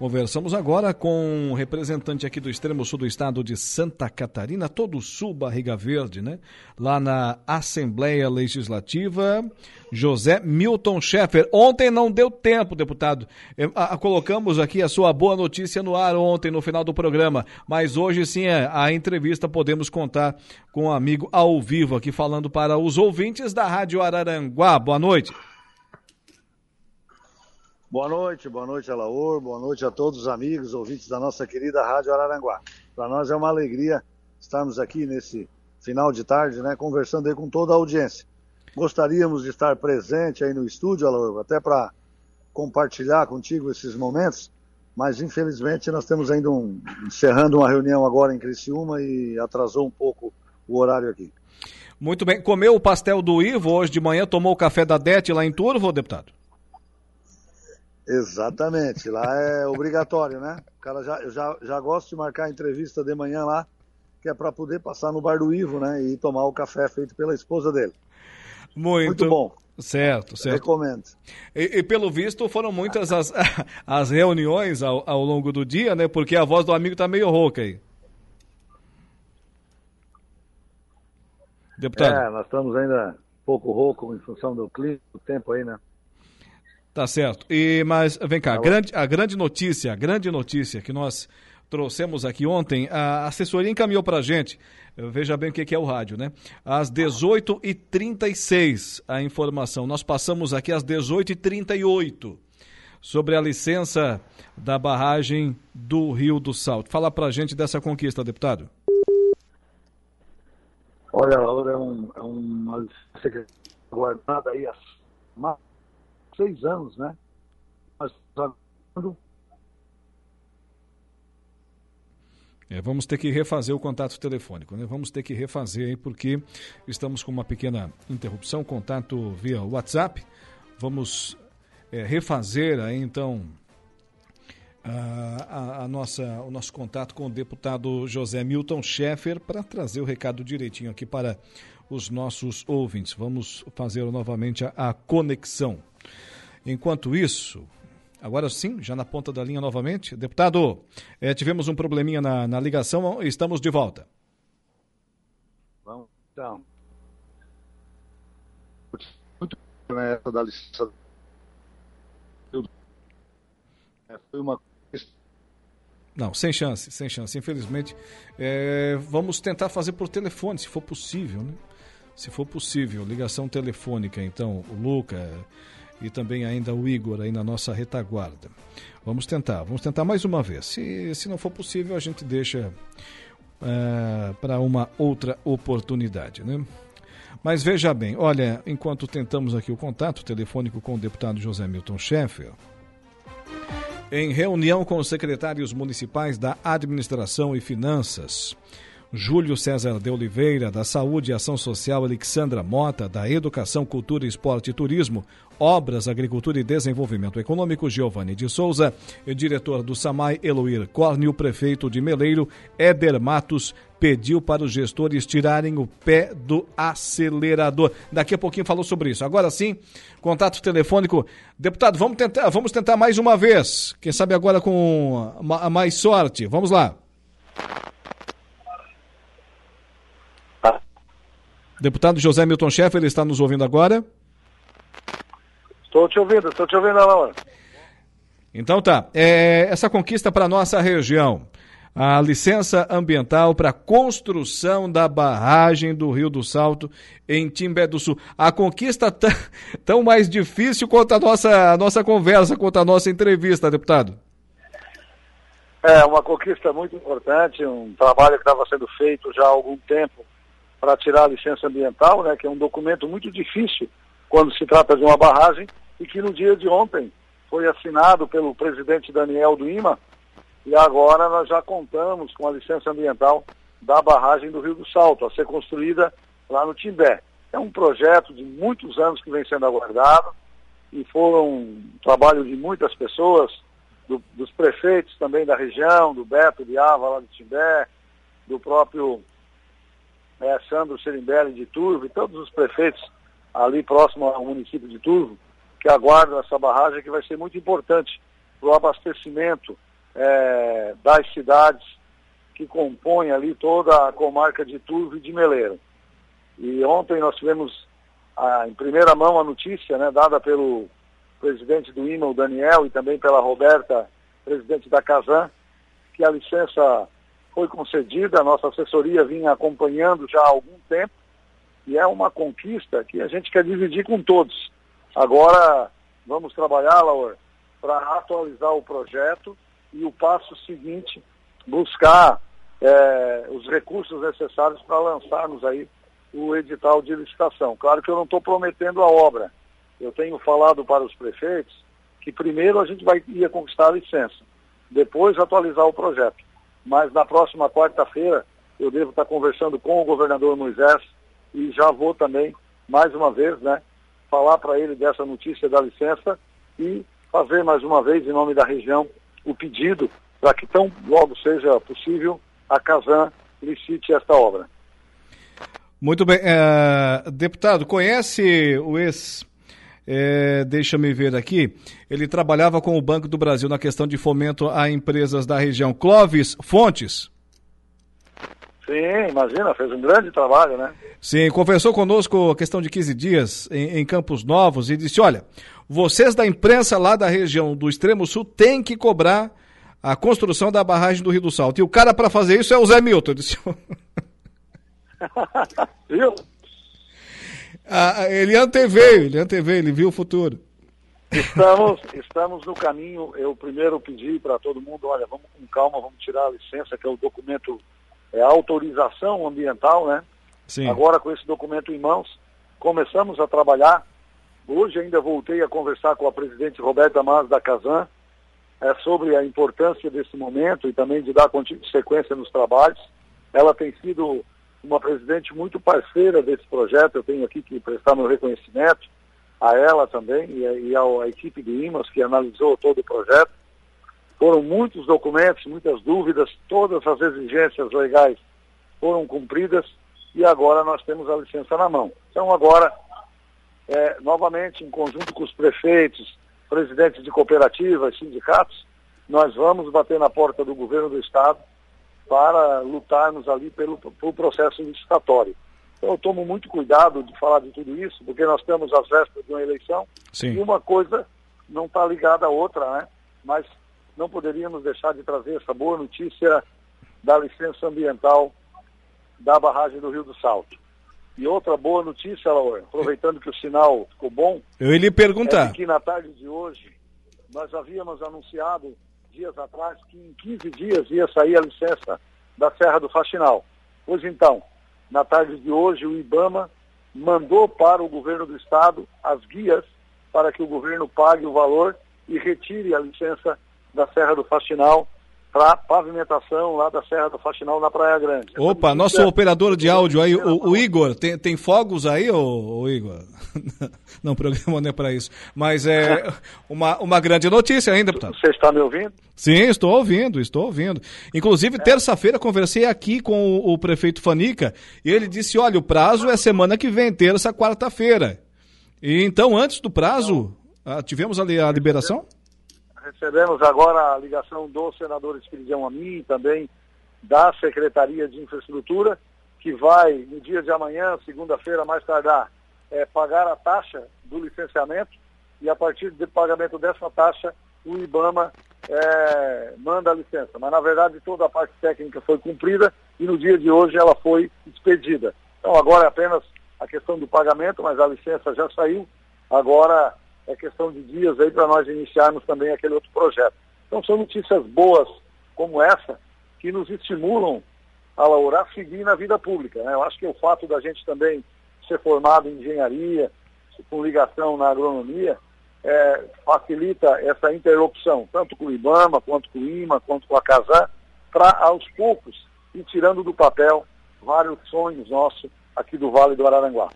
Conversamos agora com um representante aqui do extremo sul do estado de Santa Catarina, todo o sul, Barriga Verde, né? Lá na Assembleia Legislativa, José Milton Scheffer. Ontem não deu tempo, deputado. Colocamos aqui a sua boa notícia no ar ontem, no final do programa, mas hoje sim a entrevista podemos contar com um amigo ao vivo aqui falando para os ouvintes da Rádio Araranguá. Boa noite. Boa noite, Alaor, boa noite a todos os amigos, ouvintes da nossa querida Rádio Araranguá. Para nós é uma alegria estarmos aqui nesse final de tarde, né, conversando aí com toda a audiência. Gostaríamos de estar presente aí no estúdio, Alaor, até para compartilhar contigo esses momentos, mas infelizmente nós temos ainda encerrando uma reunião agora em Criciúma e atrasou um pouco o horário aqui. Muito bem, comeu o pastel do Ivo hoje de manhã, tomou o café da Dete lá em Turvo, deputado? Exatamente, lá é obrigatório, né? O cara já gosto de marcar a entrevista de manhã lá, que é para poder passar no bar do Ivo, né? E tomar o café feito pela esposa dele. Muito bom. Certo, certo. Recomendo. E pelo visto foram muitas as reuniões ao longo do dia, né? Porque a voz do amigo tá meio rouca aí. Deputado. É, nós estamos ainda um pouco rouco em função do clima, do tempo aí, né? Tá certo. Mas vem cá, a grande notícia que nós trouxemos aqui ontem, a assessoria encaminhou pra gente, veja bem o que é o rádio, né? Às 18h36 a informação, nós passamos aqui às 18h38 sobre a licença da barragem do Rio do Salto. Fala pra gente dessa conquista, deputado. Olha, Laura, é uma licença guardada aí há 6 anos, né? Mas vamos ter que refazer o contato telefônico, né? Vamos ter que refazer aí, porque estamos com uma pequena interrupção, contato via WhatsApp. Vamos refazer aí, então, o nosso contato com o deputado José Milton Scheffer para trazer o recado direitinho aqui para os nossos ouvintes. Vamos fazer novamente a conexão. Enquanto isso, agora sim, já na ponta da linha novamente, deputado, tivemos um probleminha na ligação, estamos de volta. Vamos então. Muito essa da licença. Foi uma. Não, sem chance. Infelizmente, vamos tentar fazer por telefone, se for possível, né? Se for possível, ligação telefônica, então, o Luca e também ainda o Igor aí na nossa retaguarda. Vamos tentar mais uma vez. Se não for possível, a gente deixa para uma outra oportunidade, né? Mas veja bem, olha, enquanto tentamos aqui o contato telefônico com o deputado José Milton Scheffer, em reunião com os secretários municipais da Administração e Finanças, Júlio César de Oliveira, da Saúde e Ação Social, Alexandra Mota, da Educação, Cultura, Esporte e Turismo, Obras, Agricultura e Desenvolvimento Econômico, Giovanni de Souza, e diretor do SAMAI, Eloir Córnio, prefeito de Meleiro, Éder Matos, pediu para os gestores tirarem o pé do acelerador. Daqui a pouquinho falou sobre isso. Agora sim, contato telefônico. Deputado, vamos tentar mais uma vez. Quem sabe agora com mais sorte. Vamos lá. Deputado José Milton Scheffer, ele está nos ouvindo agora? Estou te ouvindo, Alain. Então tá, essa conquista para a nossa região, a licença ambiental para construção da barragem do Rio do Salto em Timbé do Sul. A conquista tão mais difícil quanto a nossa conversa, quanto a nossa entrevista, deputado. É uma conquista muito importante, um trabalho que estava sendo feito já há algum tempo, para tirar a licença ambiental, né, que é um documento muito difícil quando se trata de uma barragem, e que no dia de ontem foi assinado pelo presidente Daniel do IMA, e agora nós já contamos com a licença ambiental da barragem do Rio do Salto, a ser construída lá no Timbé. É um projeto de muitos anos que vem sendo aguardado, e foi um trabalho de muitas pessoas, dos prefeitos também da região, do Beto de Ava lá do Timbé, do próprio... Sandro Cerimbelli de Turvo e todos os prefeitos ali próximo ao município de Turvo, que aguardam essa barragem, que vai ser muito importante para o abastecimento das cidades que compõem ali toda a comarca de Turvo e de Meleiro. E ontem nós tivemos em primeira mão a notícia, né, dada pelo presidente do IMA, o Daniel, e também pela Roberta, presidente da Casan, que a licença foi concedida. A nossa assessoria vinha acompanhando já há algum tempo, e é uma conquista que a gente quer dividir com todos. Agora vamos trabalhar, Laura, para atualizar o projeto e o passo seguinte, buscar os recursos necessários para lançarmos aí o edital de licitação. Claro que eu não estou prometendo a obra. Eu tenho falado para os prefeitos que primeiro a gente ia conquistar a licença, depois atualizar o projeto. Mas na próxima quarta-feira eu devo estar conversando com o governador Moisés e já vou também, mais uma vez, né, falar para ele dessa notícia da licença e fazer mais uma vez, em nome da região, o pedido para que tão logo seja possível a Casan licite esta obra. Muito bem. Deputado, conhece o ex... deixa-me ver aqui, ele trabalhava com o Banco do Brasil na questão de fomento a empresas da região, Clóvis Fontes? Sim, imagina, fez um grande trabalho, né? Sim, conversou conosco a questão de 15 dias em Campos Novos e disse, olha, vocês da imprensa lá da região do Extremo Sul têm que cobrar a construção da barragem do Rio do Salto, e o cara para fazer isso é o José Milton, disse. Viu? Ele anteveio, ele viu o futuro. Estamos no caminho. Eu primeiro pedi para todo mundo, olha, vamos com calma, vamos tirar a licença, que é o documento, é a autorização ambiental, né? Sim. Agora com esse documento em mãos, começamos a trabalhar. Hoje ainda voltei a conversar com a presidente Roberta Mas da Casan sobre a importância desse momento e também de dar sequência nos trabalhos. Ela tem sido uma presidente muito parceira desse projeto, eu tenho aqui que prestar meu reconhecimento a ela também e à equipe do IMAS, que analisou todo o projeto. Foram muitos documentos, muitas dúvidas, todas as exigências legais foram cumpridas e agora nós temos a licença na mão. Então agora, novamente, em conjunto com os prefeitos, presidentes de cooperativas, sindicatos, nós vamos bater na porta do governo do Estado para lutarmos ali pelo processo licitatório. Então, eu tomo muito cuidado de falar de tudo isso, porque nós estamos às vésperas de uma eleição. Sim. E uma coisa não está ligada à outra, né? Mas não poderíamos deixar de trazer essa boa notícia da licença ambiental da barragem do Rio do Salto. E outra boa notícia, Laura, aproveitando que o sinal ficou bom, eu ia lhe perguntar. É que na tarde de hoje nós havíamos anunciado dias atrás que em 15 dias ia sair a licença da Serra do Faxinal. Pois então, na tarde de hoje, o IBAMA mandou para o governo do Estado as guias para que o governo pague o valor e retire a licença da Serra do Faxinal para pavimentação lá da Serra do Faxinal na Praia Grande. Opa, nosso operador de áudio aí, o Igor, tem fogos aí, ô Igor? Não, o programa não é para isso, mas é uma grande notícia ainda, deputado. Você está me ouvindo? Sim, estou ouvindo. Inclusive, terça-feira conversei aqui com o prefeito Fanica e ele disse, olha, o prazo é semana que vem, terça, quarta-feira. E então, antes do prazo, tivemos ali a liberação? Recebemos agora a ligação do senador Esperidião Amin, também da Secretaria de Infraestrutura, que vai, no dia de amanhã, segunda-feira, mais tardar, pagar a taxa do licenciamento, e a partir do pagamento dessa taxa, o IBAMA manda a licença. Mas, na verdade, toda a parte técnica foi cumprida e, no dia de hoje, ela foi expedida. Então, agora é apenas a questão do pagamento, mas a licença já saiu. Agora é questão de dias aí para nós iniciarmos também aquele outro projeto. Então são notícias boas como essa que nos estimulam a Laura seguir na vida pública, né? Eu acho que o fato da gente também ser formado em engenharia, com ligação na agronomia, facilita essa interrupção, tanto com o IBAMA, quanto com o IMA, quanto com a Casan, para aos poucos ir tirando do papel vários sonhos nossos aqui do Vale do Araranguá.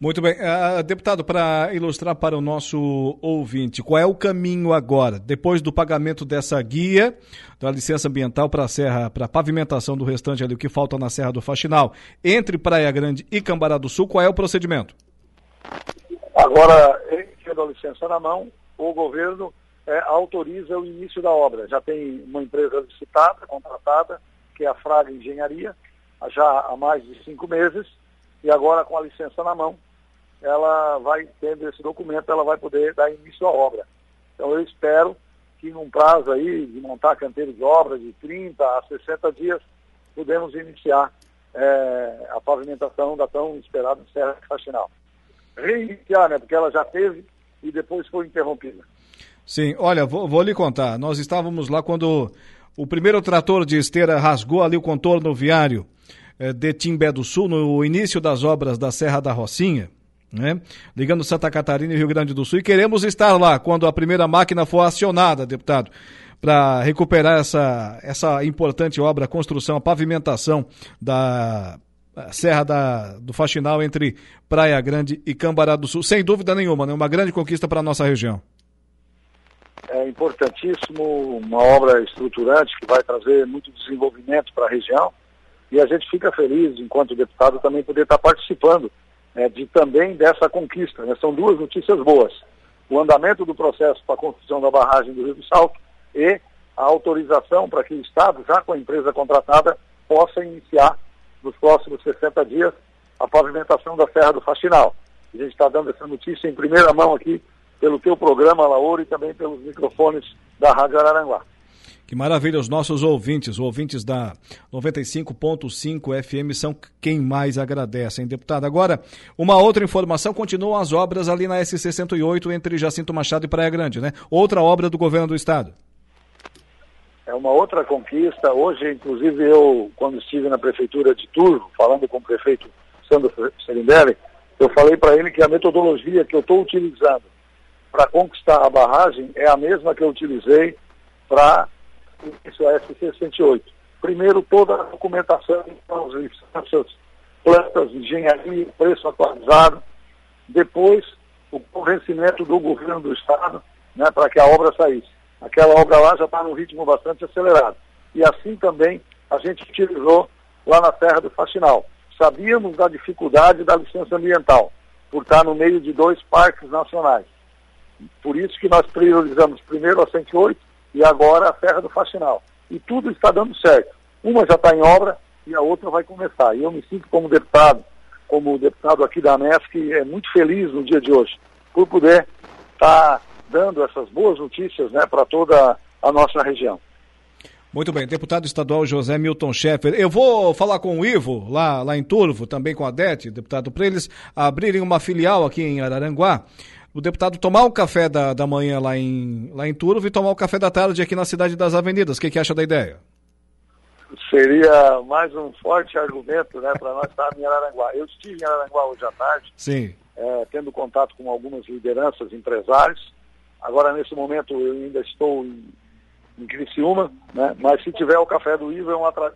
Muito bem. Deputado, para ilustrar para o nosso ouvinte, qual é o caminho agora, depois do pagamento dessa guia, da licença ambiental para a serra, para a pavimentação do restante ali, o que falta na Serra do Faxinal, entre Praia Grande e Cambará do Sul, qual é o procedimento? Agora, tendo a licença na mão, o governo autoriza o início da obra. Já tem uma empresa licitada, contratada, que é a Fraga Engenharia, já há mais de 5 meses, e agora com a licença na mão, ela vai, tendo esse documento, ela vai poder dar início à obra. Então eu espero que num prazo aí de montar canteiro de obra de 30 a 60 dias, podemos iniciar a pavimentação da tão esperada Serra Faxinal. Reiniciar, né? Porque ela já teve e depois foi interrompida. Sim, olha, vou lhe contar. Nós estávamos lá quando o primeiro trator de esteira rasgou ali o contorno viário de Timbé do Sul, no início das obras da Serra da Rocinha, né? Ligando Santa Catarina e Rio Grande do Sul, e queremos estar lá quando a primeira máquina for acionada, deputado, para recuperar essa importante obra, a construção, a pavimentação da Serra do Faxinal entre Praia Grande e Cambará do Sul. Sem dúvida nenhuma, né? Uma grande conquista para a nossa região. É importantíssimo, uma obra estruturante que vai trazer muito desenvolvimento para a região, e a gente fica feliz, enquanto deputado, também poder estar participando também dessa conquista, né? São duas notícias boas: o andamento do processo para a construção da barragem do Rio do Salto e a autorização para que o Estado, já com a empresa contratada, possa iniciar nos próximos 60 dias a pavimentação da Serra do Faxinal. A gente está dando essa notícia em primeira mão aqui pelo teu programa, Lauro, e também pelos microfones da Rádio Araranguá. Que maravilha, os nossos ouvintes da 95.5 FM são quem mais agradece, hein, deputado? Agora, uma outra informação: continuam as obras ali na SC-108 entre Jacinto Machado e Praia Grande, né? Outra obra do governo do estado. É uma outra conquista. Hoje, inclusive, eu, quando estive na prefeitura de Turvo, falando com o prefeito Sandro Cerimbelli, eu falei para ele que a metodologia que eu estou utilizando para conquistar a barragem é a mesma que eu utilizei para isso é a SC-108. Primeiro, toda a documentação, as licenças, plantas, engenharia, preço atualizado. Depois, o convencimento do governo do estado, né, para que a obra saísse. Aquela obra lá já está num ritmo bastante acelerado. E assim também a gente utilizou lá na Serra do Faxinal. Sabíamos da dificuldade da licença ambiental, por estar no meio de 2 parques nacionais. Por isso que nós priorizamos primeiro a 108, e agora a Serra do Faxinal. E tudo está dando certo. Uma já está em obra e a outra vai começar. E eu me sinto como deputado aqui da MESC, muito feliz no dia de hoje, por poder estar dando essas boas notícias, né, para toda a nossa região. Muito bem, deputado estadual José Milton Scheffer. Eu vou falar com o Ivo, lá em Turvo, também com a DET, deputado, para eles abrirem uma filial aqui em Araranguá. O deputado tomar o café da manhã lá em Turvo e tomar o café da tarde aqui na Cidade das Avenidas. O que acha da ideia? Seria mais um forte argumento, né, para nós estarmos em Araranguá. Eu estive em Araranguá hoje à tarde, sim, tendo contato com algumas lideranças, empresários. Agora, nesse momento, eu ainda estou em Criciúma, né, mas se tiver o café do Ivo,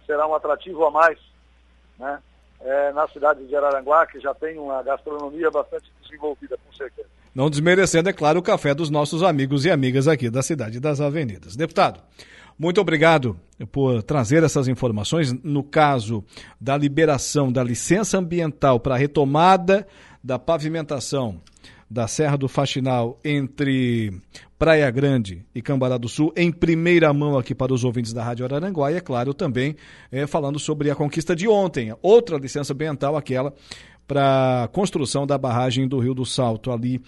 será um atrativo a mais, né, na cidade de Araranguá, que já tem uma gastronomia bastante desenvolvida, com certeza. Não desmerecendo, é claro, o café dos nossos amigos e amigas aqui da Cidade das Avenidas. Deputado, muito obrigado por trazer essas informações no caso da liberação da licença ambiental para a retomada da pavimentação da Serra do Faxinal entre Praia Grande e Cambará do Sul, em primeira mão aqui para os ouvintes da Rádio Araranguá, e é claro também falando sobre a conquista de ontem, outra licença ambiental, aquela para a construção da barragem do Rio do Salto, ali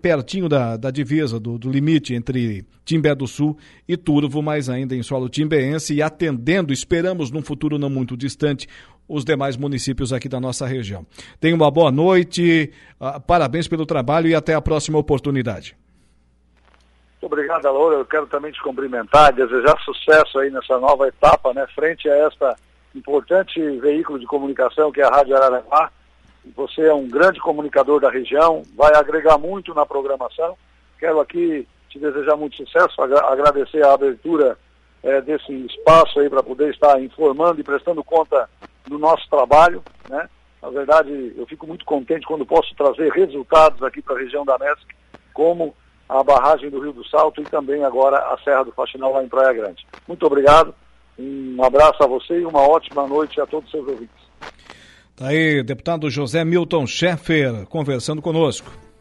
pertinho da divisa, do limite entre Timbé do Sul e Turvo, mas ainda em solo timbeense, e atendendo, esperamos num futuro não muito distante, os demais municípios aqui da nossa região. Tenha uma boa noite, parabéns pelo trabalho e até a próxima oportunidade. Muito obrigado, Laura. Eu quero também te cumprimentar, desejar sucesso aí nessa nova etapa, né, frente a esta importante veículo de comunicação que é a Rádio Araranguá. Você é um grande comunicador da região, vai agregar muito na programação. Quero aqui te desejar muito sucesso, agradecer a abertura desse espaço aí para poder estar informando e prestando conta do nosso trabalho, né? Na verdade, eu fico muito contente quando posso trazer resultados aqui para a região da MESC, como a barragem do Rio do Salto e também agora a Serra do Faxinal lá em Praia Grande. Muito obrigado, um abraço a você e uma ótima noite a todos os seus ouvintes. Tá aí, deputado José Milton Scheffer, conversando conosco.